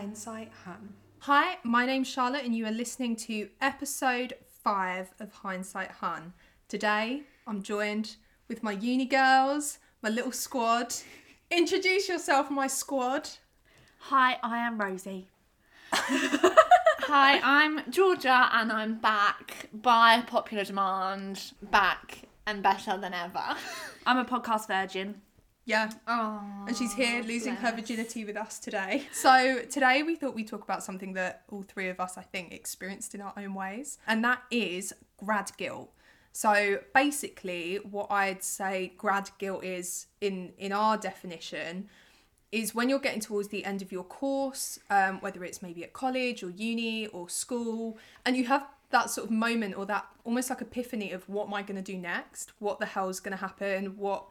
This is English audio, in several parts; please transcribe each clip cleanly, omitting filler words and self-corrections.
Hindsight Hun. Hi, my name's Charlotte and you are listening to episode 5 of Hindsight Hun. Today, I'm joined with my uni girls, my little squad. Introduce yourself, my squad. Hi, I am Rosie. Hi, I'm Georgia and I'm back by popular demand, back and better than ever. I'm a podcast virgin. Yeah. Aww, and she's here losing her virginity with us today. So today we thought we'd talk about something that all three of us, I think, experienced in our own ways, and that is grad guilt. So basically what I'd say grad guilt is, in our definition, is when you're getting towards the end of your course, whether it's maybe at college or uni or school, and you have that sort of moment or that almost like epiphany of what am I going to do next? What the hell's going to happen? What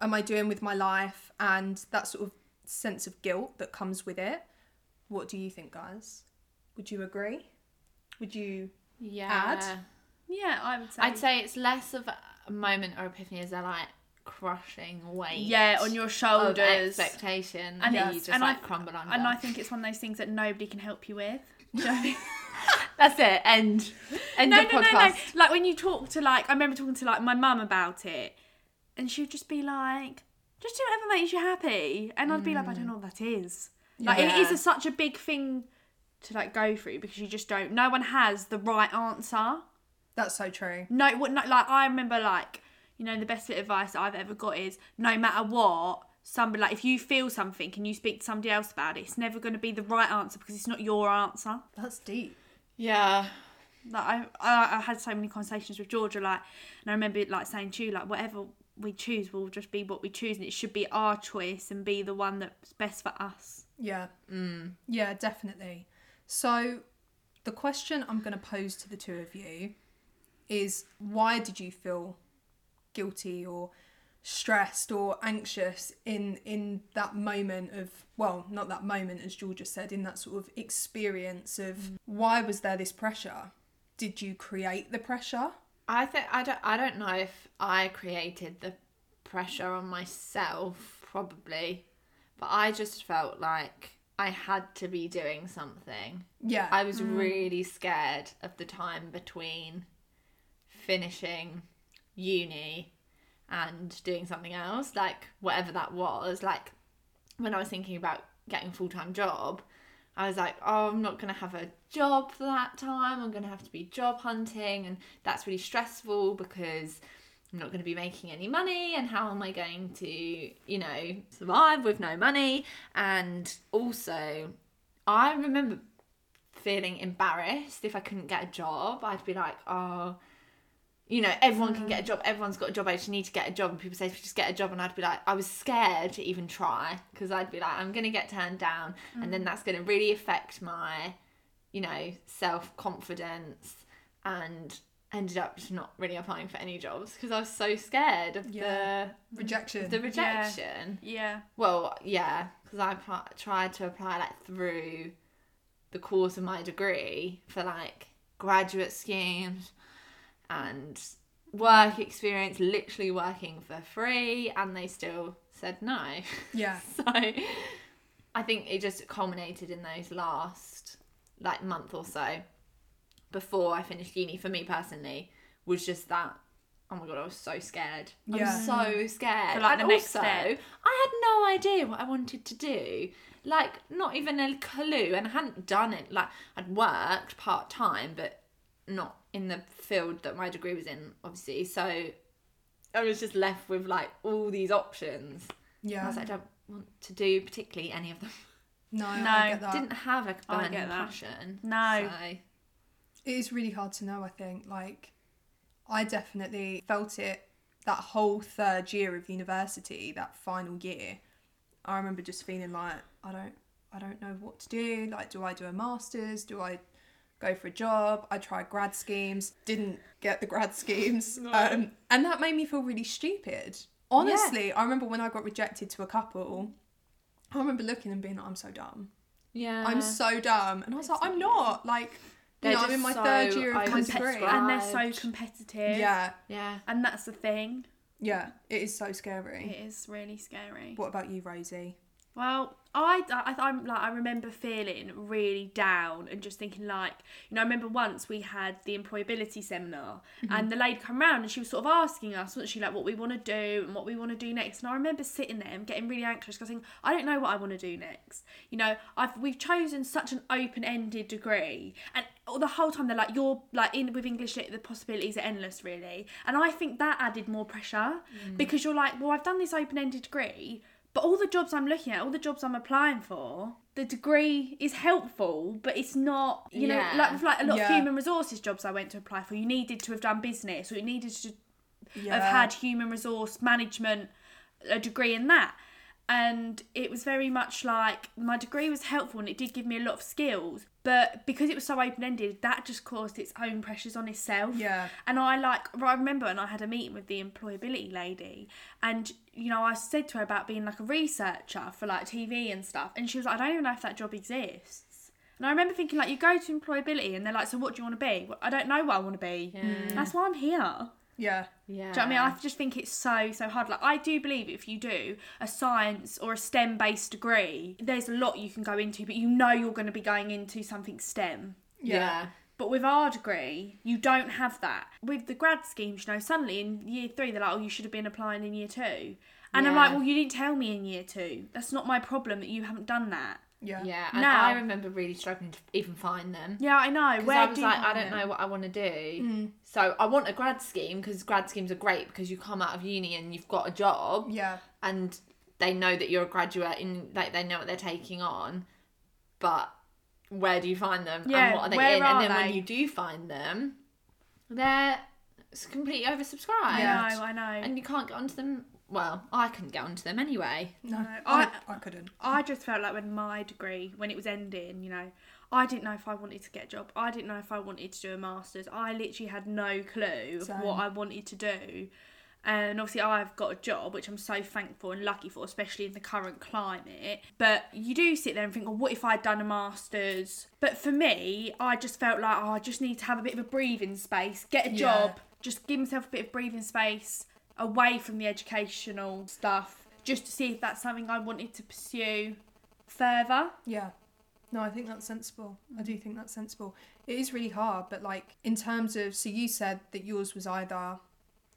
am I doing with my life? And that sort of sense of guilt that comes with it. What do you think, guys? Would you agree? Would you add? Yeah, I would say. I'd say it's less of a moment or epiphany as they're like crushing weight. Yeah, on your shoulders. Of expectation. And you just crumble under. And I think it's one of those things that nobody can help you with. Do you know what I mean? That's it. End of podcast. No. Like when you talk to I remember talking to my mum about it. And she'd just be like, just do whatever makes you happy. And I'd be like, I don't know what that is. Yeah. It is such a big thing to go through because you just don't. No one has the right answer. That's so true. I remember the best bit of advice that I've ever got is no matter what, somebody if you feel something and you speak to somebody else about it, it's never going to be the right answer because it's not your answer. That's deep. Yeah. I had so many conversations with Georgia and I remember saying to you whatever we choose will just be what we choose and it should be our choice and be the one that's best for us. Yeah. Mm. Yeah, definitely. So the question I'm going to pose to the two of you is why did you feel guilty or stressed or anxious in that moment of, well, not that moment as Georgia said, in that sort of experience of why was there this pressure? Did you create the pressure? I think I don't know if I created the pressure on myself, probably, but I just felt like I had to be doing something. Yeah. I was really scared of the time between finishing uni and doing something else, whatever that was. When I was thinking about getting a full-time job, I was like, oh, I'm not going to have a job for that time. I'm going to have to be job hunting. And that's really stressful because I'm not going to be making any money. And how am I going to, survive with no money? And also, I remember feeling embarrassed if I couldn't get a job. I'd be like, oh, everyone can get a job. Everyone's got a job. I just need to get a job. And people say, just get a job. And I'd be like, I was scared to even try because I'd be like, I'm going to get turned down. And then that's going to really affect my, self-confidence, and ended up just not really applying for any jobs because I was so scared of the rejection. Yeah. Well, yeah, because I tried to apply through the course of my degree for graduate schemes and work experience, literally working for free, and they still said no. Yeah. So I think it just culminated in those last month or so before I finished uni for me personally was just that, oh my god, I was so scared. Yeah. I'm so scared. And also, I had no idea what I wanted to do. Not even a clue, and I hadn't done it. I'd worked part-time, but not in the field that my degree was in, obviously. So I was just left with all these options. Yeah. And I was like, I don't want to do particularly any of them. No, I get that. Didn't have a burning passion. No. So. It is really hard to know, I think. I definitely felt it that whole third year of university, that final year. I remember just feeling I don't know what to do. Do I do a master's? Do I go for a job? I tried grad schemes. Didn't get the grad schemes. No. And that made me feel really stupid. Honestly, yeah. I remember when I got rejected to a couple, I remember looking and being like, I'm so dumb. Yeah. I'm so dumb. And I was I'm not. I'm in my third year of my degree. And they're so competitive. Yeah. Yeah. And that's the thing. Yeah. It is so scary. It is really scary. What about you, Rosie? Well, I remember feeling really down and just thinking, like, you know, I remember once we had the employability seminar, mm-hmm. and the lady came around and she was sort of asking us, wasn't she, like, what we want to do and what we want to do next. And I remember sitting there and getting really anxious because I think, I don't know what I want to do next. You know, we've chosen such an open-ended degree, and the whole time they're like, you're like in with English Lit, the possibilities are endless, really. And I think that added more pressure, because you're like, well, I've done this open-ended degree, but all the jobs I'm looking at, all the jobs I'm applying for, the degree is helpful, but it's not, you know, like a lot of human resources jobs I went to apply for, you needed to have done business, or you needed to have had human resource management, a degree in that. And it was very much like, my degree was helpful and it did give me a lot of skills, but because it was so open-ended, that just caused its own pressures on itself. Yeah. And I remember, and I had a meeting with the employability lady, and, you know, I said to her about being like a researcher for like TV and stuff, and she was like, I don't even know if that job exists. And I remember thinking, like, you go to employability and they're like, so what do you want to be? Well, I don't know what I want to be. Yeah. That's why I'm here. Yeah. Yeah. Do you know what I mean? I just think it's so hard. Like, I do believe if you do a science or a STEM-based degree, there's a lot you can go into, but you know you're going to be going into something STEM. Yeah. But with our degree, you don't have that. With the grad schemes, you know, suddenly in year 3, they're like, oh, you should have been applying in year 2. And I'm like, well, you didn't tell me in year 2. That's not my problem that you haven't done that. Yeah. And now, I remember really struggling to even find them. Yeah, I know. Because I was like, I don't know what I want to do. Mm. So I want a grad scheme, because grad schemes are great, because you come out of uni and you've got a job. Yeah. And they know that you're a graduate, and like, they know what they're taking on. But where do you find them? Yeah, and what are they in? And then when you do find them, they're completely oversubscribed. Yeah, I know. And you can't get onto them. Well, I couldn't get onto them anyway. No, I couldn't. I just felt like when my degree, when it was ending, you know, I didn't know if I wanted to get a job. I didn't know if I wanted to do a master's. I literally had no clue of what I wanted to do. And obviously I've got a job, which I'm so thankful and lucky for, especially in the current climate. But you do sit there and think, well, what if I'd done a master's? But for me, I just felt like, oh, I just need to have a bit of a breathing space, get a job, just give myself a bit of breathing space away from the educational stuff, just to see if that's something I wanted to pursue further. Yeah. No, I think that's sensible. I do think that's sensible. It is really hard, but like in terms of, so you said that yours was either,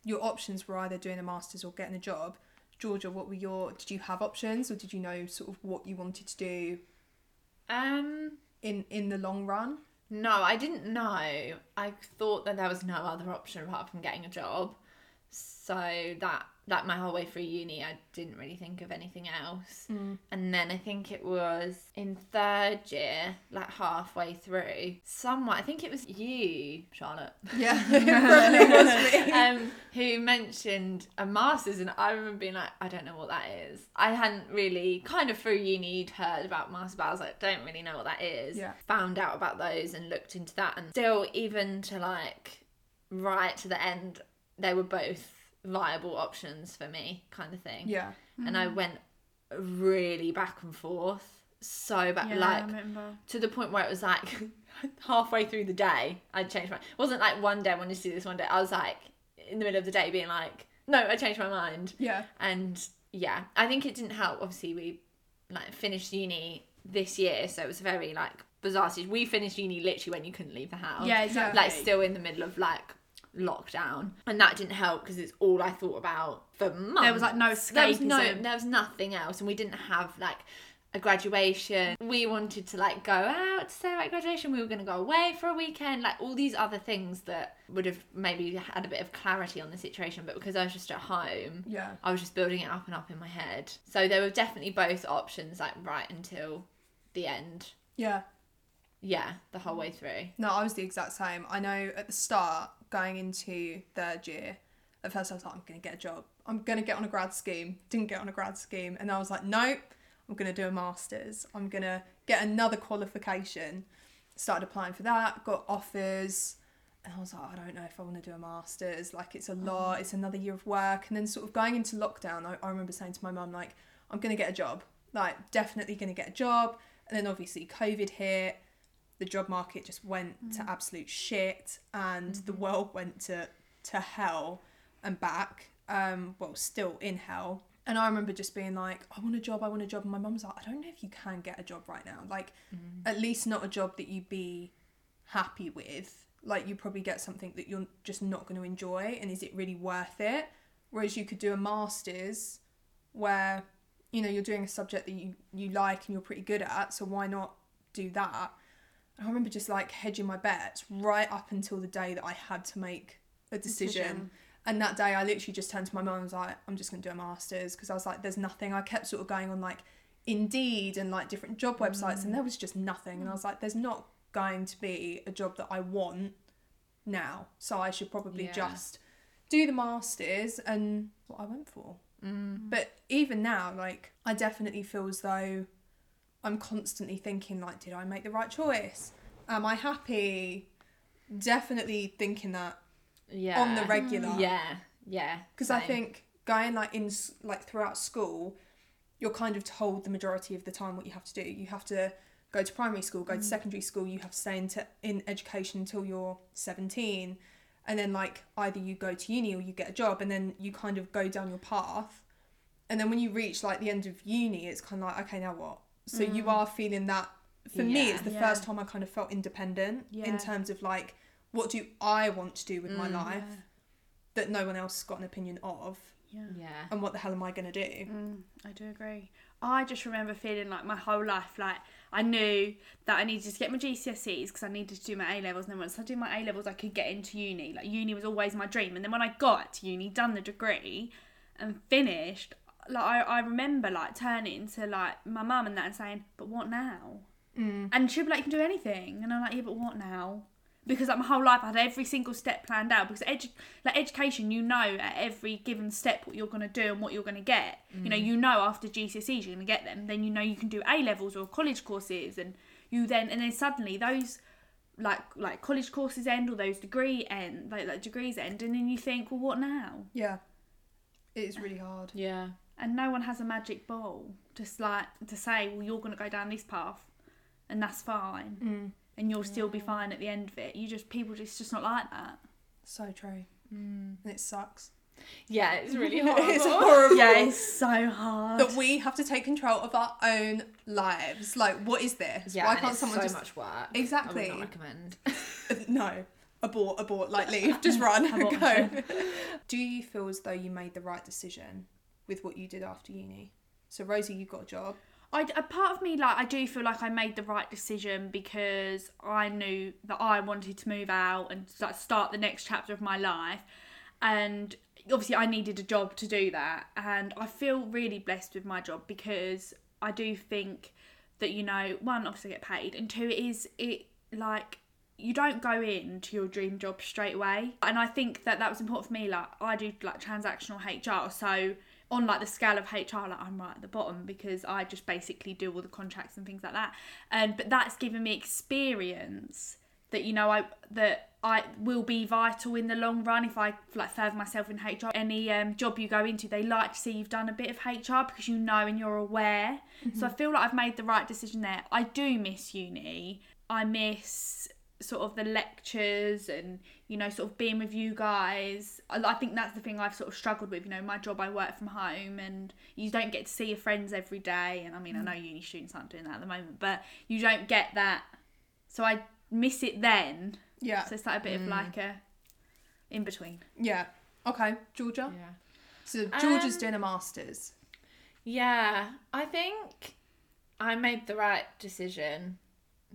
your options were either doing a master's or getting a job. Georgia, what were your, did you have options, or did you know sort of what you wanted to do in the long run? No, I didn't know. I thought that there was no other option apart from getting a job. So that, like, my whole way through uni, I didn't really think of anything else. Mm. And then I think it was in 3rd year, like halfway through, somewhat, I think it was you, Charlotte. Yeah. It was me. Who mentioned a master's, and I remember being like, I don't know what that is. I hadn't really, kind of through uni, you'd heard about master's, but I was like, don't really know what that is. Yeah. Found out about those and looked into that, and still, even to like right to the end, they were both viable options for me, kind of thing. Yeah. Mm-hmm. And I went really back and forth. So back, like, I remember, to the point where it was like halfway through the day, I changed my mind. It wasn't like one day I wanted to do this, one day. I was like in the middle of the day being like, no, I changed my mind. Yeah. And yeah, I think it didn't help. Obviously, we like finished uni this year, so it was very like bizarre. We finished uni literally when you couldn't leave the house. Yeah, exactly. Like still in the middle of like lockdown, and that didn't help, because it's all I thought about for months. There was like no escapism. There was nothing else, and we didn't have like a graduation. We wanted to like go out to celebrate graduation. We were going to go away for a weekend, like all these other things that would have maybe had a bit of clarity on the situation, but because I was just at home, I was just building it up and up in my head. So there were definitely both options, like right until the end. Yeah, the whole way through. No, I was the exact same. I know at the start, going into 3rd year, at first I was like, I'm going to get a job. I'm going to get on a grad scheme. Didn't get on a grad scheme. And I was like, nope, I'm going to do a master's. I'm going to get another qualification. Started applying for that, got offers. And I was like, I don't know if I want to do a master's. Like, it's a lot. It's another year of work. And then sort of going into lockdown, I remember saying to my mum, like, I'm going to get a job. Like, definitely going to get a job. And then obviously COVID hit. The job market just went to absolute shit, and the world went to hell and back, well, still in hell. And I remember just being like, I want a job. And my mum's like, I don't know if you can get a job right now. Like, at least not a job that you'd be happy with. Like, you probably get something that you're just not going to enjoy. And is it really worth it? Whereas you could do a master's where, you know, you're doing a subject that you like and you're pretty good at. So why not do that? And I remember just like hedging my bets right up until the day that I had to make a decision. And that day I literally just turned to my mum and was like, I'm just going to do a master's. Because I was like, there's nothing. I kept sort of going on like Indeed and like different job websites and there was just nothing. And I was like, there's not going to be a job that I want now. So I should probably just do the master's, and what I went for. But even now, like, I definitely feel as though I'm constantly thinking like, did I make the right choice? Am I happy? Definitely thinking that. Yeah. On the regular. Yeah, yeah. Because I think going like throughout school, you're kind of told the majority of the time what you have to do. You have to go to primary school, go to secondary school. You have to stay in education until you're 17, and then like either you go to uni or you get a job, and then you kind of go down your path. And then when you reach like the end of uni, it's kind of like, okay, now what? So you are feeling that. For me, it's the first time I kind of felt independent in terms of like, what do I want to do with my life that no one else got an opinion of? Yeah. And what the hell am I going to do? I do agree. I just remember feeling like my whole life, like I knew that I needed to get my GCSEs because I needed to do my A-levels. And then once I do my A-levels, I could get into uni. Like uni was always my dream. And then when I got to uni, done the degree and finished, like I remember like turning to like my mum and that and saying, but what now? And she'd be like, you can do anything. And I'm like, yeah, but what now? Because like my whole life I had every single step planned out, because education, you know at every given step what you're going to do and what you're going to get. You know after GCSEs you're going to get them, then you know you can do A-levels or college courses, and then suddenly those like college courses end, or those degrees end, and then you think, well, what now? Yeah, it is really hard. Yeah, and no one has a magic ball just like to say, well, you're going to go down this path and that's fine. And you'll still be fine at the end of it. It's just not like that. So true. And it sucks. Yeah, it's really horrible. It's horrible. Yeah, it's so hard. That we have to take control of our own lives. Like, what is this? Yeah, why can't someone just... so much work. Exactly. I would not recommend. No. Abort. Like, leave. Just run. Go. Do you feel as though you made the right decision with what you did after uni? So, Rosie, you got a job. A part of me, like, I do feel like I made the right decision because I knew that I wanted to move out and start the next chapter of my life, and obviously I needed a job to do that. And I feel really blessed with my job because I do think that, you know, one, obviously I get paid, and two, like, you don't go into your dream job straight away. And I think that was important for me. Like, I do like transactional HR, so on like the scale of HR, like I'm right at the bottom because I just basically do all the contracts and things like that. But that's given me experience that, you know, I will be vital in the long run if I like further myself in HR. Any job you go into, they like to see you've done a bit of HR because you know and you're aware. Mm-hmm. So I feel like I've made the right decision there. I do miss uni. I miss sort of the lectures and, you know, sort of being with you guys. I think that's the thing I've sort of struggled with. You know, my job, I work from home and you don't get to see your friends every day. And I mean, I know uni students aren't doing that at the moment, but you don't get that. So I miss it then. Yeah. So it's like a bit of like a in between. Yeah. Okay. Georgia? Yeah. So Georgia's doing a master's. Yeah. I think I made the right decision,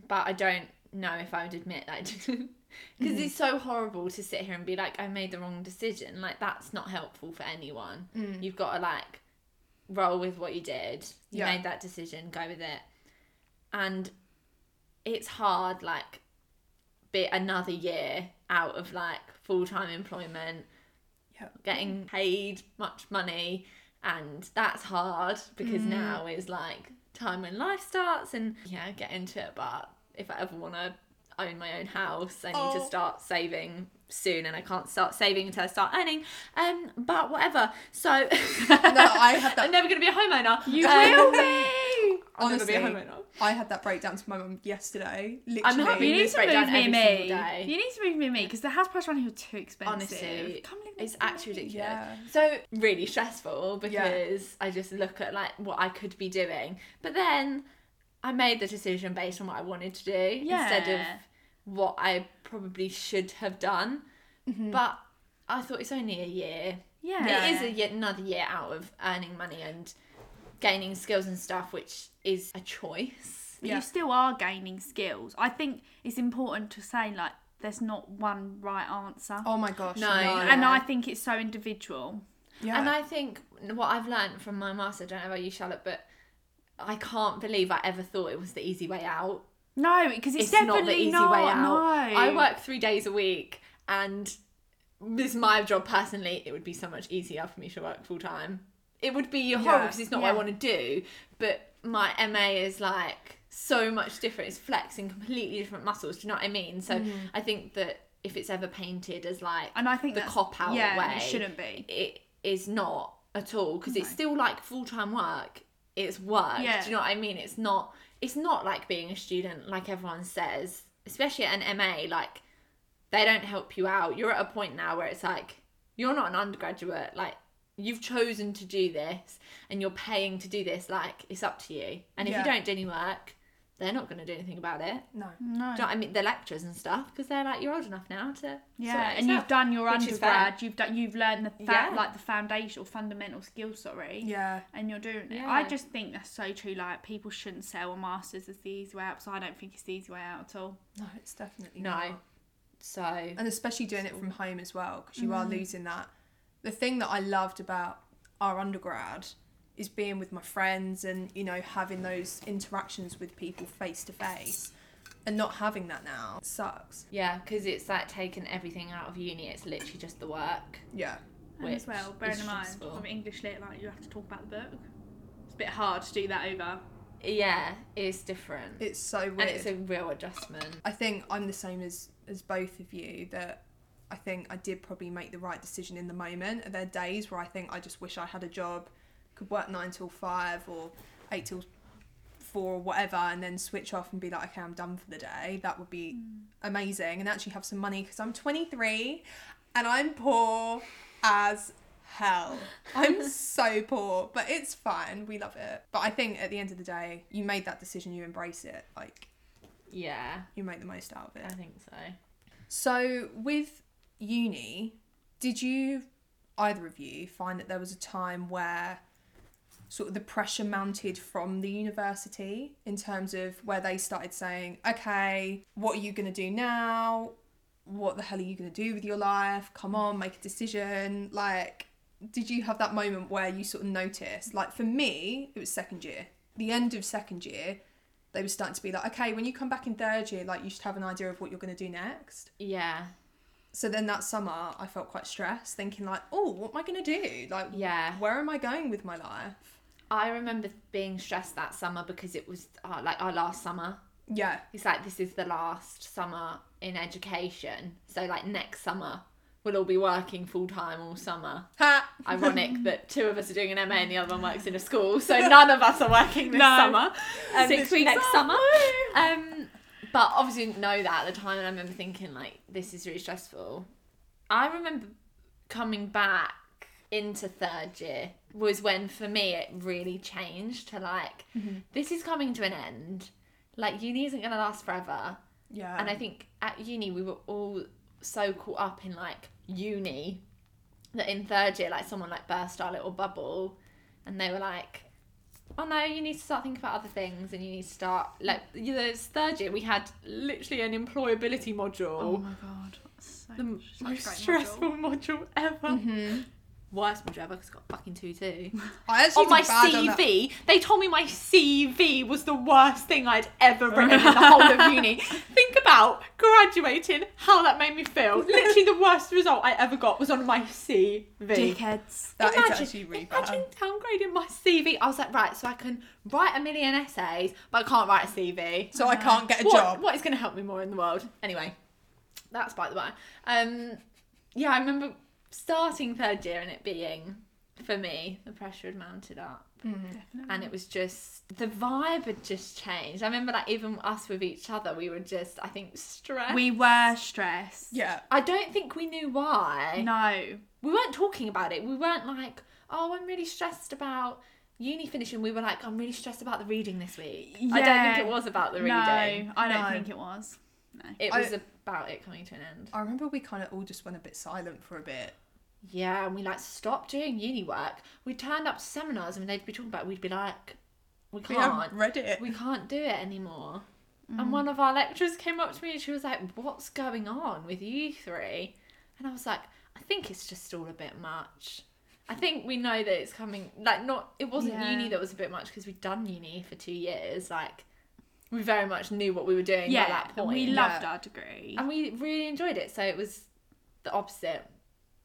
but I don't know if I would admit that I didn't. Because it's so horrible to sit here and be like, I made the wrong decision. Like, that's not helpful for anyone. You've got to, like, roll with what you did. You made that decision, go with it. And it's hard, like, bit another year out of, like, full-time employment, getting paid much money, and that's hard because now is, like, time when life starts and, get into it, but if I ever want to own my own house, I need to start saving soon, and I can't start saving until I start earning. But whatever. So no, I have that. I'm never going to be a homeowner. You will be. I'll honestly never be a homeowner. I had that breakdown to my mum yesterday. Literally. I'm happy you need to move me MA. You need to move me MA because the house price around here is too expensive. Honestly, come live it's actually ridiculous. Yeah. So really stressful because I just look at like what I could be doing, but then I made the decision based on what I wanted to do instead of what I probably should have done. Mm-hmm. But I thought it's only a year. Yeah, it is another year out of earning money and gaining skills and stuff, which is a choice. Yeah. You still are gaining skills. I think it's important to say, like, there's not one right answer. Oh, my gosh. No. And I think it's so individual. Yeah. And I think what I've learned from my master, I don't know about you, Charlotte, but I can't believe I ever thought it was the easy way out. No, because it's definitely not the easy way out. No. I work 3 days a week and... this is my job personally. It would be so much easier for me to work full time. It would be horrible because it's not what I want to do. But my MA is like so much different. It's flexing completely different muscles. Do you know what I mean? So I think that if it's ever painted as like and I think the cop out way, it shouldn't be. It is not at all because it's still like full time work. It's work. Yeah. Do you know what I mean? It's not. It's not like being a student, like everyone says, especially at an MA, like. They don't help you out. You're at a point now where it's like, you're not an undergraduate. Like, you've chosen to do this and you're paying to do this. Like, it's up to you. And if you don't do any work, they're not going to do anything about it. No. Do you know what I mean? The lecturers and stuff, because they're like, you're old enough now to... Yeah, and you've done your undergrad. You've learned the foundation or fundamental skills, Yeah. And you're doing it. I just think that's so true. Like, people shouldn't sell a master's as the easy way out. So I don't think it's the easy way out at all. No, it's definitely not. So, and especially doing it from home as well, because you are losing that. The thing that I loved about our undergrad is being with my friends and, you know, having those interactions with people face to face, and not having that now sucks. Yeah, because it's like taking everything out of uni. It's literally just the work. Yeah. And as well, bearing in mind, from English Lit, like you have to talk about the book. It's a bit hard to do that over. Yeah, it's different. It's so weird. And it's a real adjustment. I think I'm the same as both of you, that I think I did probably make the right decision in the moment. There are days where I think I just wish I had a job, could work 9 till 5 or 8 till 4 or whatever, and then switch off and be like, okay, I'm done for the day. That would be amazing, and actually have some money, because I'm 23 and I'm poor as hell. I'm so poor, but it's fine. We love it. But I think at the end of the day, you made that decision, you embrace it. Like, yeah. You make the most out of it. I think so. So with uni, did you, either of you, find that there was a time where sort of the pressure mounted from the university in terms of where they started saying, okay, what are you going to do now? What the hell are you going to do with your life? Come on, make a decision. Like, did you have that moment where you sort of noticed? Like, for me, it was second year. The end of second year, they were starting to be like, okay, when you come back in third year, like, you should have an idea of what you're going to do next. Yeah. So then that summer, I felt quite stressed, thinking like, oh, what am I going to do? Like, where am I going with my life? I remember being stressed that summer because it was, like, our last summer. Yeah. It's like, this is the last summer in education. So, like, next summer, we'll all be working full-time all summer. Ironic that two of us are doing an MA and the other one works in a school, so none of us are working this summer. 6 weeks next summer. But obviously didn't know that at the time, and I remember thinking, like, this is really stressful. I remember coming back into third year was when, for me, it really changed to, like, this is coming to an end. Like, uni isn't going to last forever. Yeah. And I think at uni we were all so caught up in, like, uni that in third year, like, someone, like, burst our little bubble and they were like, oh no, you need to start thinking about other things, and you need to start, like, you know, it's third year. We had literally an employability module. Oh my god, that's so the most stressful module ever. Worst module ever, because I got fucking 2-2. I actually on my CV, they told me my CV was the worst thing I'd ever written in the whole of uni. Think about graduating, how that made me feel. Literally the worst result I ever got was on my CV. Dickheads. That is actually really bad. Imagine downgrading my CV. I was like, right, so I can write a million essays, but I can't write a CV. So I can't get a job. What is going to help me more in the world? Anyway, that's by the way. I remember starting third year and it being, for me, the pressure had mounted up. Definitely. And it was just, the vibe had just changed. I remember, like, even us with each other, we were just, I think, stressed. We were stressed. Yeah. I don't think we knew why. No. We weren't talking about it. We weren't like, oh, I'm really stressed about uni finishing. We were like, I'm really stressed about the reading this week. Yeah. I don't think it was about the reading. No, I don't think it was. No. It was about it coming to an end. I remember we kind of all just went a bit silent for a bit. Yeah, and we, like, stopped doing uni work. We turned up to seminars and they'd be talking about it. We'd be like, we can't. We read it. We can't do it anymore. Mm. And one of our lecturers came up to me and she was like, what's going on with you three? And I was like, I think it's just all a bit much. I think we know that it's coming, like, not, it wasn't uni that was a bit much because we'd done uni for 2 years, like, we very much knew what we were doing at that point. We loved our degree. And we really enjoyed it, so it was the opposite.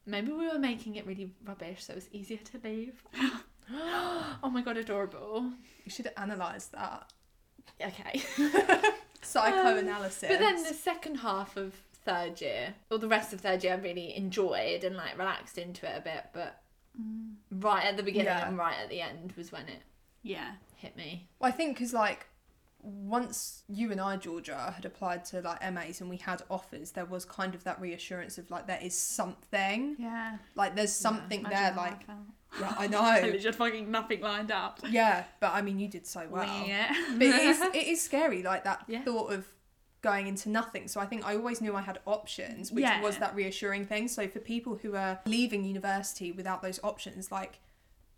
Maybe we were making it really rubbish, so it was easier to leave. Oh my god, adorable. You should analyse that. Okay. Psychoanalysis. But then the second half of third year, or the rest of third year, I really enjoyed and, like, relaxed into it a bit, but right at the beginning and right at the end was when it hit me. Well, I think because, like, once you and I, Georgia, had applied to, like, MAs and we had offers, there was kind of that reassurance of, like, there is something. Yeah. Like, there's something there, like... Yeah, I know. I literally had fucking nothing lined up. Yeah, but, I mean, you did so well. Yeah. But it is scary, like, that thought of going into nothing. So I think I always knew I had options, which was that reassuring thing. So for people who are leaving university without those options, like,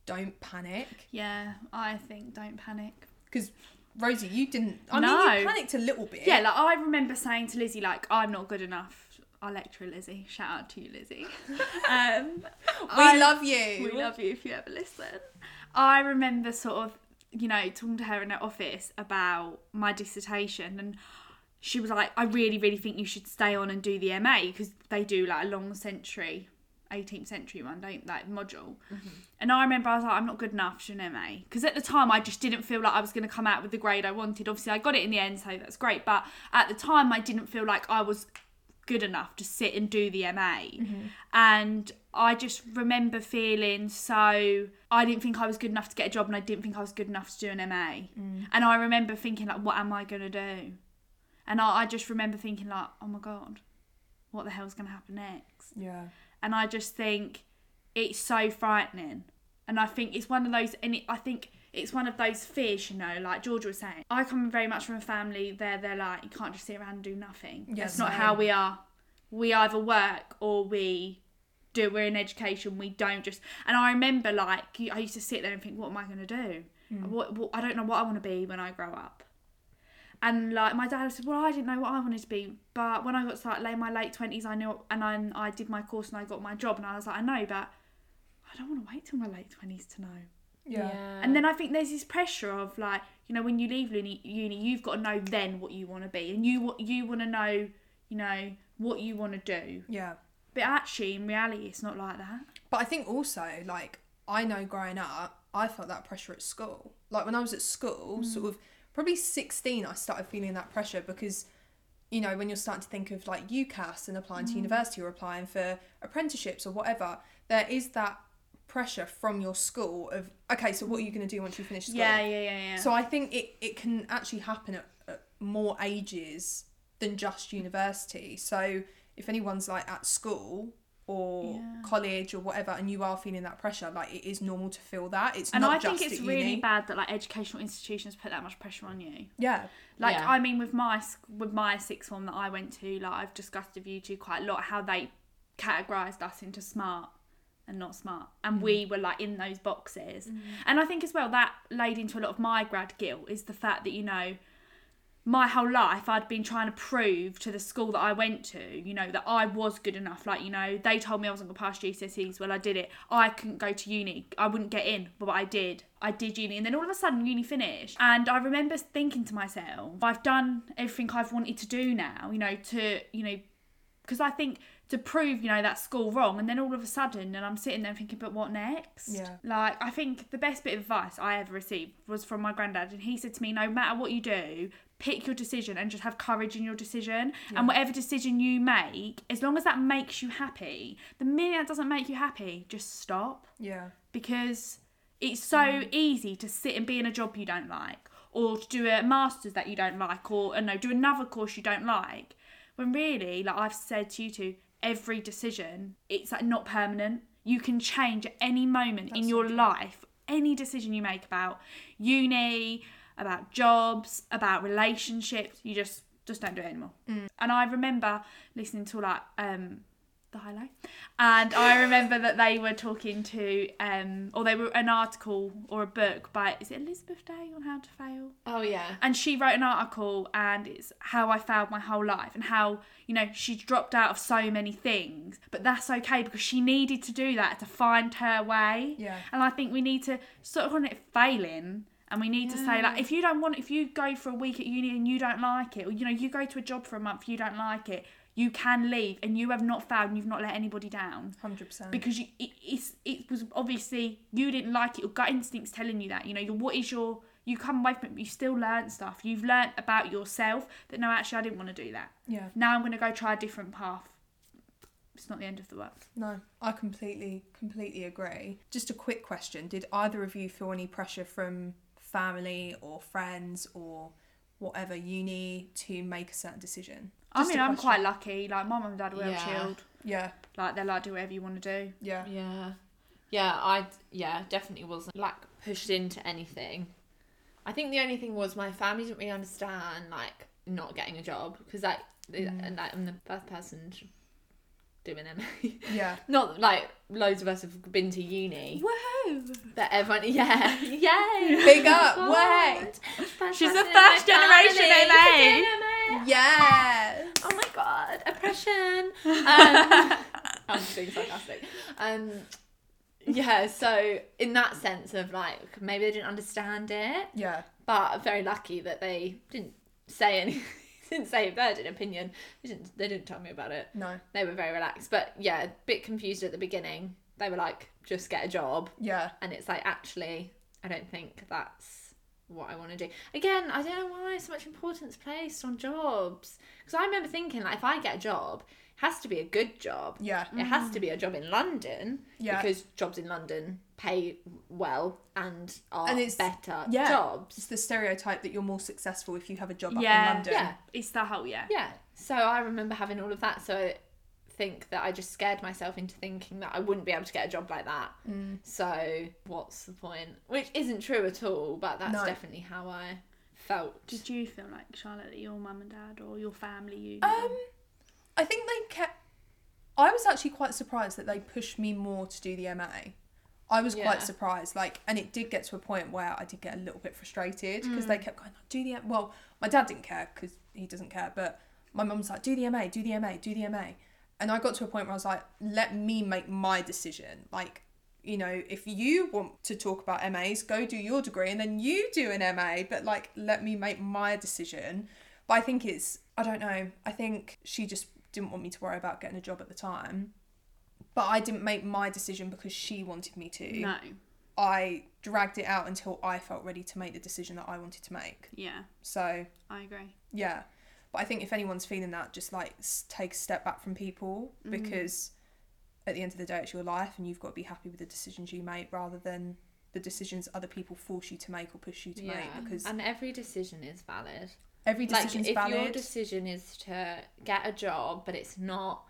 don't panic. Yeah, I think don't panic. Because... Rosie, you didn't... I mean, you panicked a little bit. Yeah, like, I remember saying to Lizzie, like, I'm not good enough. Our lecturer, Lizzie. Shout out to you, Lizzie. We love you. We love you if you ever listen. I remember sort of, you know, talking to her in her office about my dissertation, and she was like, I really, really think you should stay on and do the MA, because they do, like, a long century, 18th century one, don't, like, module. Mm-hmm. And I remember I was like, I'm not good enough for an MA, because at the time I just didn't feel like I was going to come out with the grade I wanted. Obviously I got it in the end, so that's great, but at the time I didn't feel like I was good enough to sit and do the MA. Mm-hmm. And I just remember feeling so, I didn't think I was good enough to get a job, and I didn't think I was good enough to do an MA. Mm. And I remember thinking, like, what am I going to do? And I just remember thinking, like, oh my god, what the hell's going to happen next? Yeah. And I just think it's so frightening. And I think it's one of those, I think it's one of those fears, you know, like Georgia was saying. I come very much from a family where they're like, you can't just sit around and do nothing. Yes, that's not how we are. We either work or we're in education. We don't just, and I remember, like, I used to sit there and think, what am I going to do? Mm. What, I don't know what I want to be when I grow up. And, like, my dad said, well, I didn't know what I wanted to be. But when I got to, like, my late 20s, I knew, and I did my course and I got my job. And I was like, I know, but I don't want to wait till my late 20s to know. Yeah. And then I think there's this pressure of, like, you know, when you leave uni, you've got to know then what you want to be. And you want to know, you know, what you want to do. Yeah. But actually, in reality, it's not like that. But I think also, like, I know growing up, I felt that pressure at school. Like, when I was at school, sort of... Probably 16, I started feeling that pressure because, you know, when you're starting to think of, like, UCAS and applying to university or applying for apprenticeships or whatever, there is that pressure from your school of, okay, so what are you going to do once you finish school? Yeah. So I think it can actually happen at more ages than just university. So if anyone's, like, at school... or college or whatever, and you are feeling that pressure, like, it is normal to feel that. It's and not just And I think it's really bad that, like, educational institutions put that much pressure on you. Yeah. Like, I mean, with my sixth form that I went to, like, I've discussed with you two quite a lot how they categorised us into smart and not smart. And we were, like, in those boxes. Mm. And I think as well that laid into a lot of my grad guilt is the fact that, you know, my whole life I'd been trying to prove to the school that I went to, you know, that I was good enough. Like, you know, they told me I wasn't going to pass GCSEs. Well, I did it. I couldn't go to uni. I wouldn't get in, but I did. I did uni. And then all of a sudden uni finished. And I remember thinking to myself, I've done everything I've wanted to do now, you know, because I think to prove, you know, that school wrong. And then all of a sudden, and I'm sitting there thinking, but what next? Yeah. Like, I think the best bit of advice I ever received was from my granddad. And he said to me, no matter what you do, pick your decision and just have courage in your decision. Yeah. And whatever decision you make, as long as that makes you happy, the minute that doesn't make you happy, just stop. Yeah. Because It's so easy to sit and be in a job you don't like, or to do a master's that you don't like, or no, do another course you don't like. When really, like I've said to you two, every decision, it's like not permanent. You can change at any moment in your life, any decision you make about uni, about jobs, about relationships, you just don't do it anymore. And I remember listening to like The Highlight, and I remember that they were talking to or they were an article or a book by, is it Elizabeth Day, on how to fail? Oh yeah. And she wrote an article, and it's how I failed my whole life, and how, you know, she dropped out of so many things, but that's okay because she needed to do that to find her way. Yeah. And I think we need to sort of on it failing. And we need to say, like, if you go for a week at uni and you don't like it, or, you know, you go to a job for a month, you don't like it, you can leave, and you have not failed, and you've not let anybody down. 100%. Because it was obviously, you didn't like it, your gut instinct's telling you that, you know, you come away from it, but you still learn stuff. You've learnt about yourself that, no, actually, I didn't want to do that. Yeah. Now I'm going to go try a different path. It's not the end of the world. No, I completely agree. Just a quick question. Did either of you feel any pressure from family or friends or whatever, uni, to make a certain decision? Just, I mean, I'm quite lucky, like my mum and dad were chilled. Yeah, like they're like, do whatever you want to do. Yeah I definitely wasn't like pushed into anything. I think the only thing was my family didn't really understand like not getting a job, because like, and like, I'm the first person doing MA. Yeah. Not like loads of us have been to uni. Woo! But everyone, yay! Big up, wait! She's the first generation MA. Yeah. Oh my god, oppression. I'm being sarcastic. Yeah. So in that sense of like, maybe they didn't understand it. Yeah. But I'm very lucky that they didn't say anything. Didn't say a word in opinion. They didn't tell me about it. No. They were very relaxed. But yeah, a bit confused at the beginning. They were like, just get a job. Yeah. And it's like, actually, I don't think that's what I want to do. Again, I don't know why so much importance placed on jobs. Because I remember thinking, like, if I get a job, it has to be a good job. Yeah. It has to be a job in London. Yeah. Because jobs in London pay well and it's better jobs. It's the stereotype that you're more successful if you have a job up in London. Yeah, it's the whole yeah. So I remember having all of that. So I think that I just scared myself into thinking that I wouldn't be able to get a job like that. So what's the point? Which isn't true at all, but that's definitely how I felt. Did you feel like, Charlotte, that your mum and dad or your family, you know? I think I was actually quite surprised that they pushed me more to do the MA. I was quite surprised, like, and it did get to a point where I did get a little bit frustrated because they kept going, do the MA. Well, my dad didn't care because he doesn't care, but my mum's like, do the MA, do the MA, do the MA. And I got to a point where I was like, let me make my decision. Like, you know, if you want to talk about MAs, go do your degree and then you do an MA, but like, let me make my decision. But I think I don't know, I think she just didn't want me to worry about getting a job at the time. But I didn't make my decision because she wanted me to. No. I dragged it out until I felt ready to make the decision that I wanted to make. Yeah. So. I agree. Yeah. But I think if anyone's feeling that, just like take a step back from people because at the end of the day, it's your life and you've got to be happy with the decisions you make rather than the decisions other people force you to make or push you to make. Because and every decision is valid. Every decision is valid. If your decision is to get a job, but it's not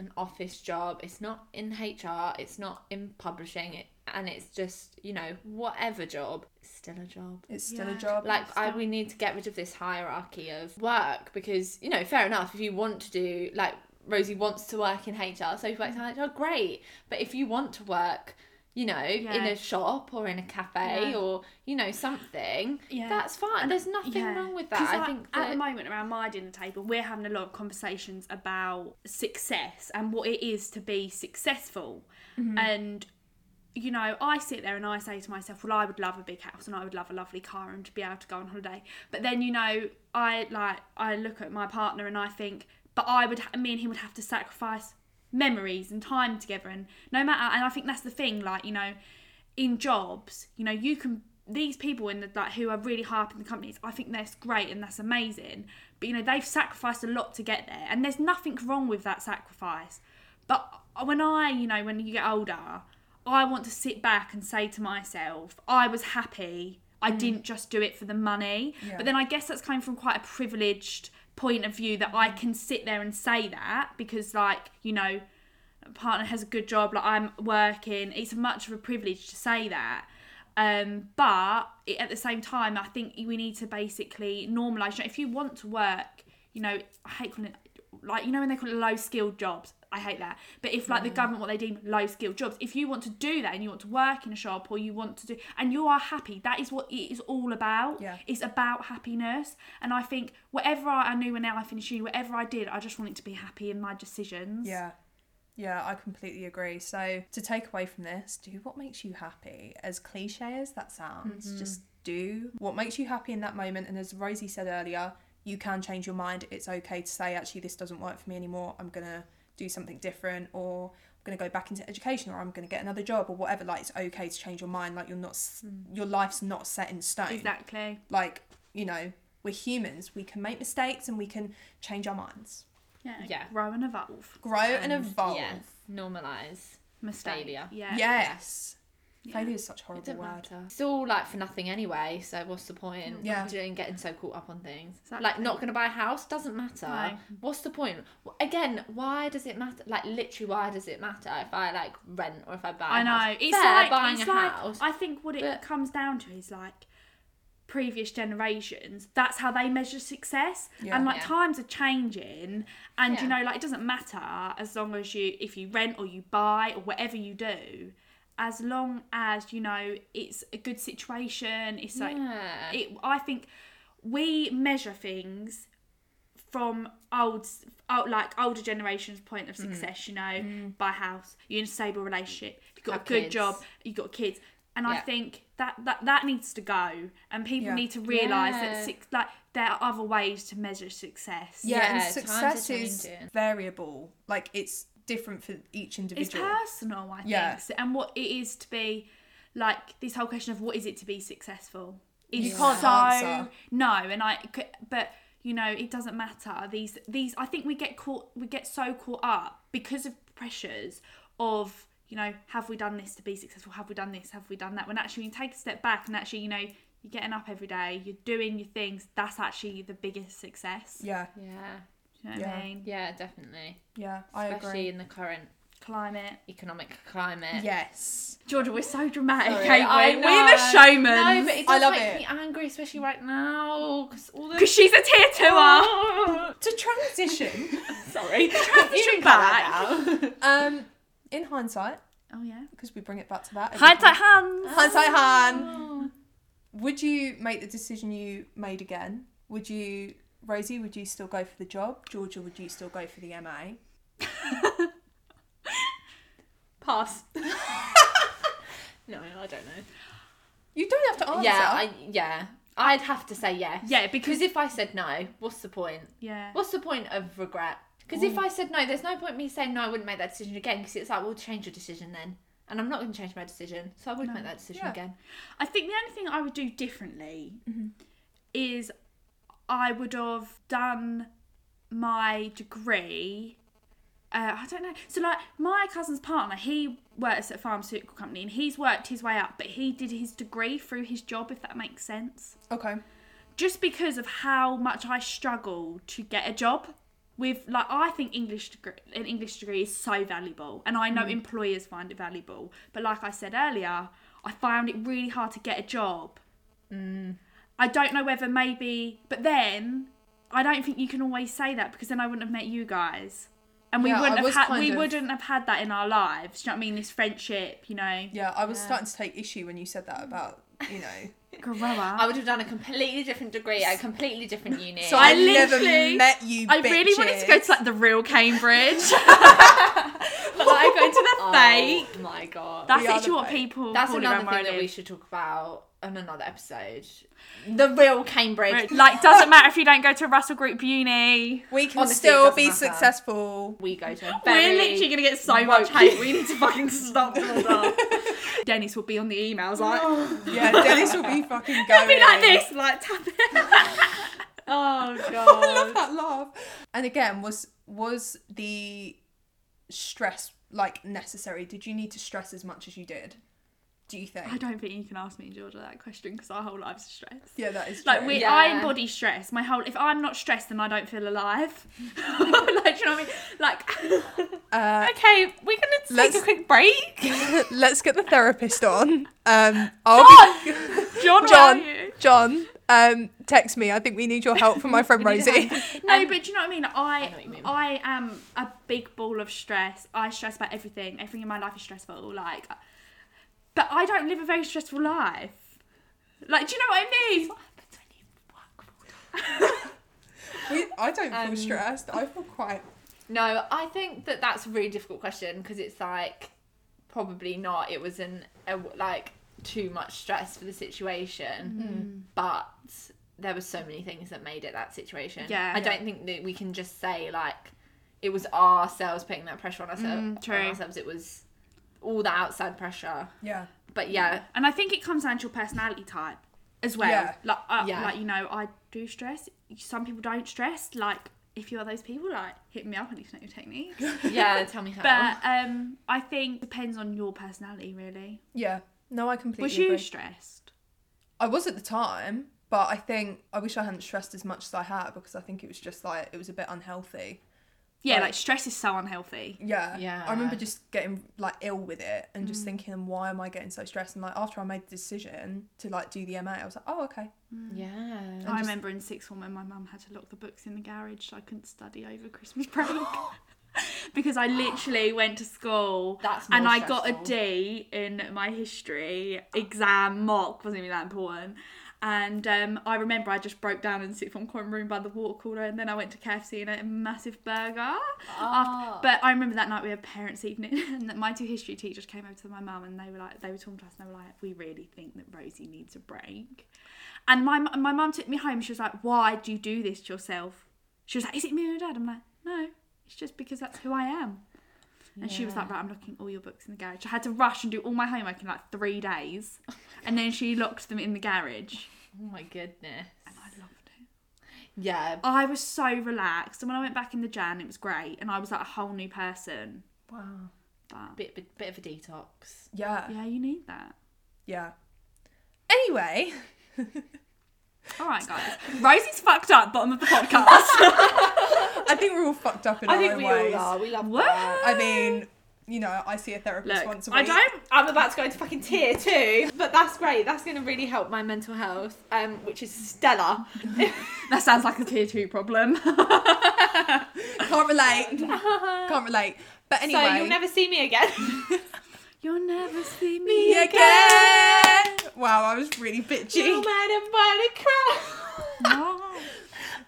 an office job, it's not in HR, it's not in publishing, and it's just, you know, whatever job, it's still a job. It's still a job. Like, we need to get rid of this hierarchy of work because, you know, fair enough, if you want to do, like, Rosie wants to work in HR, so if you work in HR, great. But if you want to work, you know, in a shop or in a cafe or, you know, something, that's fine. And there's nothing wrong with that. I think at the moment around my dinner table, we're having a lot of conversations about success and what it is to be successful. Mm-hmm. And, you know, I sit there and I say to myself, well, I would love a big house and I would love a lovely car and to be able to go on holiday. But then, you know, I look at my partner and I think, but me and him would have to sacrifice memories and time together, and no matter, and I think that's the thing, like, you know, in jobs, you know, you can, these people in the, like, who are really high up in the companies, I think that's great and that's amazing, but, you know, they've sacrificed a lot to get there, and there's nothing wrong with that sacrifice. But when you get older, I want to sit back and say to myself, I was happy. I didn't just do it for the money. Yeah. But then I guess that's coming from quite a privileged point of view that I can sit there and say that because, like, you know, my partner has a good job, like I'm working. It's much of a privilege to say that. But at the same time, I think we need to basically normalise. You know, if you want to work, you know, I hate calling it, like, you know when they call it low-skilled jobs? I hate that. But if, like, the government, what they deem low-skilled jobs, if you want to do that and you want to work in a shop or you want to do... and you are happy, that is what it is all about. Yeah. It's about happiness. And I think whatever I knew when now I finished uni, whatever I did, I just wanted to be happy in my decisions. Yeah. Yeah, I completely agree. So to take away from this, do what makes you happy. As cliche as that sounds, just do what makes you happy in that moment. And as Rosie said earlier, you can change your mind. It's okay to say, actually, this doesn't work for me anymore. I'm going to do something different, or I'm going to go back into education, or I'm going to get another job or whatever. Like, it's okay to change your mind. Like, you're not, your life's not set in stone. Exactly. Like, you know, we're humans. We can make mistakes and we can change our minds. Yeah. Grow and evolve. Yes. Normalise. Mistake. Failure. Yeah. Yes. Yeah. Failure is such a horrible word. Matter. It's all, like, for nothing anyway, so what's the point? Yeah. Getting so caught up on things. Exactly. Like, not going to buy a house doesn't matter. No. What's the point? Again, why does it matter? Like, literally, why does it matter if I, like, rent or if I buy a house? I know. It's fair, like, buying it's a like, house. I think what it comes down to is, like, previous generations, that's how they measure success. Yeah. And, like, times are changing, and, you know, like, it doesn't matter as long as if you rent or you buy or whatever you do, as long as, you know, it's a good situation. It's like, I think we measure things from older generations' point of success, you know, buy a house, you're in a stable relationship, you've got a good job, you've got kids. And I think that needs to go, and people need to realise that there are other ways to measure success. Yeah, and success is variable. Like, it's different for each individual. It's personal, I think. Yeah. And what it is to be, like, this whole question of what is it to be successful? You can't answer. No, but you know, it doesn't matter. These I think we get so caught up because of pressures of, you know, have we done this to be successful? Have we done this? Have we done that? When actually you take a step back and actually, you know, you're getting up every day, you're doing your things, that's actually the biggest success. Yeah. Yeah. Do you know what I mean? Yeah, definitely. Yeah, I agree. Especially in the current economic climate. Yes. Georgia, we're so dramatic, ain't we? We're the showmen. No, but it does make me angry, especially right now, because she's a tier 2er. To transition. Sorry. Transition back. In hindsight, because we bring it back to that. Hindsight Hun. Would you make the decision you made again? Would you, Rosie? Would you still go for the job? Georgia, would you still go for the MA? Pass. No, I don't know. You don't have to answer. I'd have to say yes. Yeah, because if I said no, what's the point? Yeah. What's the point of regret? Because if I said no, there's no point in me saying no, I wouldn't make that decision again, because it's like, we'll change your decision then. And I'm not going to change my decision, so I wouldn't make that decision again. I think the only thing I would do differently is I would have done my degree. I don't know. So, like, my cousin's partner, he works at a pharmaceutical company, and he's worked his way up, but he did his degree through his job, if that makes sense. Okay. Just because of how much I struggled to get a job. With, like, I think an English degree is so valuable, and I know employers find it valuable, but like I said earlier, I found it really hard to get a job. I don't know whether maybe, but then I don't think you can always say that, because then I wouldn't have met you guys, and we wouldn't have had that in our lives. Do you know what I mean? This friendship, you know. Yeah, I was starting to take issue when you said that about, you know. I would have done a completely different degree at a completely different uni. So I never met you. I really wanted to go to, like, the real Cambridge, but I go to the fake. Oh my god, that's actually what people. That's another thing that we should talk about on another episode. The real Cambridge, like, doesn't matter if you don't go to Russell Group uni. We can still be successful. We go to. We're literally gonna get so much hate. We need to fucking stop this up. Dennis will be on the emails like, yeah, Dennis will be fucking going. He'll be like this, like, tap it. Oh god, I love that laugh. And again, was the stress, like, necessary? Did you need to stress as much as you did, do you think? I don't think you can ask me and Georgia that question because our whole lives are stress. Yeah, that is true. Like, yeah. I embody stress. My whole... If I'm not stressed, then I don't feel alive. Like, do you know what I mean? Like, okay, we're going to take a quick break. Let's get the therapist on. John, where are you? John, text me. I think we need your help from my friend Rosie. No, but do you know what I mean? I am a big ball of stress. I stress about everything. Everything in my life is stressful. Like... But I don't live a very stressful life. Like, do you know what I mean? What happens when you work full time? I don't feel stressed. I feel quite... No, I think that that's a really difficult question because it's, like, probably not. It was, too much stress for the situation. Mm-hmm. But there were so many things that made it that situation. Yeah. I don't think that we can just say, like, it was ourselves putting that pressure on ourselves. Mm, true. On ourselves. It was... all the outside pressure. Yeah. But yeah. And I think it comes down to your personality type as well. Yeah. Like, I do stress. Some people don't stress. Like, if you're those people, like, hit me up. I need to know your techniques. Yeah, tell me how. But I think it depends on your personality, really. Yeah. No, I completely agree. Was you stressed? I was at the time, but I think I wish I hadn't stressed as much as I had because I think it was just, like, it was a bit unhealthy. Yeah, like, stress is so unhealthy. Yeah. Yeah. I remember just getting, like, ill with it and just thinking, why am I getting so stressed? And, like, after I made the decision to, like, do the MA, I was like, oh, okay. Mm. Yeah. And I remember in sixth form when my mum had to lock the books in the garage so I couldn't study over Christmas break. Because I literally went to school and I got a D in my history exam mock. Wasn't even that important. And I remember I just broke down in the sixth form common room by the water cooler, and then I went to KFC and ate a massive burger. Oh. But I remember that night we had parents' evening, and my two history teachers came over to my mum, and they were talking to us, and they were like, "We really think that Rosie needs a break." And my mum took me home. She was like, "Why do you do this to yourself?" She was like, "Is it me or Dad?" I'm like, "No, it's just because that's who I am." And she was like, "Right, I'm locking all your books in the garage." I had to rush and do all my homework in, like, 3 days. Oh, and then she locked them in the garage. Oh, my goodness. And I loved it. Yeah. I was so relaxed. And when I went back in the Jan, it was great. And I was, like, a whole new person. Wow. But... Bit of a detox. Yeah. Yeah, you need that. Yeah. Anyway. All right, guys. Rosie's fucked up, bottom of the podcast. I think we're all fucked up in our own ways. I think we all are. We love that. I mean, you know, I see a therapist once a week. I'm about to go into fucking tier 2. But that's great. That's going to really help my mental health, which is stellar. That sounds like a tier 2 problem. Can't relate. Can't relate. But anyway. So you'll never see me again. You'll never see me again. Wow, I was really bitchy. You might have wanted to cry. No.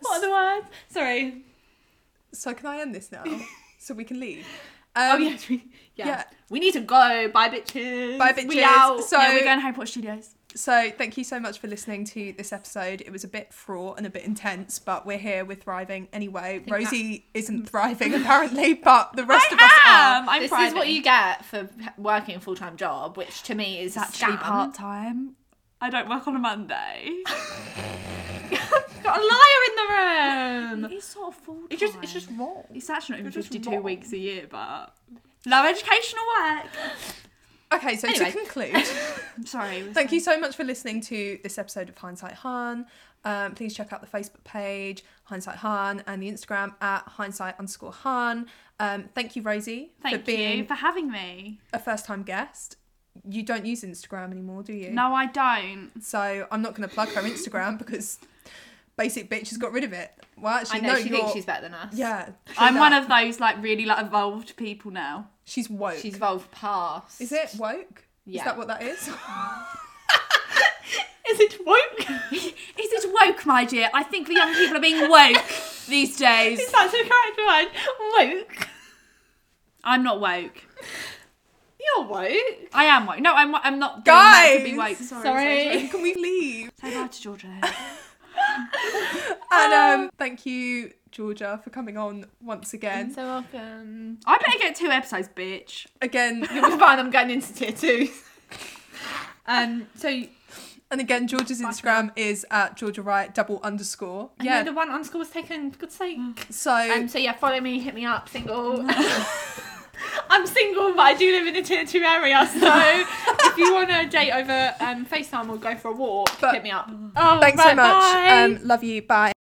What are the words? Sorry. So can I end this now? So we can leave. Yeah. We need to go. Bye, bitches. Bye, bitches. We out. So yeah, we're going to Harry Potter Studios. So thank you so much for listening to this episode. It was a bit fraught and a bit intense, but we're here. We're thriving anyway. Rosie isn't thriving apparently, but the rest of us are. I'm thriving. This is what you get for working a full-time job, which to me is actually part-time. I don't work on a Monday. Got a liar in the room. It's sort of full-time. It's just wrong. It's actually not even 52 weeks a year, but no educational work. Okay, so anyway. To conclude, thank you so much for listening to this episode of Hindsight Hun. Please check out the Facebook page Hindsight Hun and the Instagram at hindsight_Hun. Thank you, Rosie. Thank you for having me. A first-time guest. You don't use Instagram anymore, do you? No, I don't. So I'm not going to plug her Instagram because basic bitch has got rid of it. Well, actually, I know she thinks she's better than us. Yeah, I'm one of those really evolved people now. She's woke. She's evolved past. Is it woke? Yeah. Is that what that is? Is it woke? Is it woke, my dear? I think the young people are being woke these days. It's such a character line. Woke. I'm not woke. You're woke. I am woke. No, I'm not. Guys, to be woke. Sorry. Can we leave? Say bye to Georgia. And thank you, Georgia, for coming on once again. You're so welcome. I better get 2 episodes, bitch. Again, you'll be fine. I'm going into tier 2. And again, Georgia's Instagram is at GeorgiaWright__. Yeah, the one underscore was taken. For God's sake. So follow me, hit me up, single. I'm single, but I do live in a tier 2 area, so if you want to date over FaceTime or go for a walk, hit me up. Oh, thanks so much. Love you. Bye.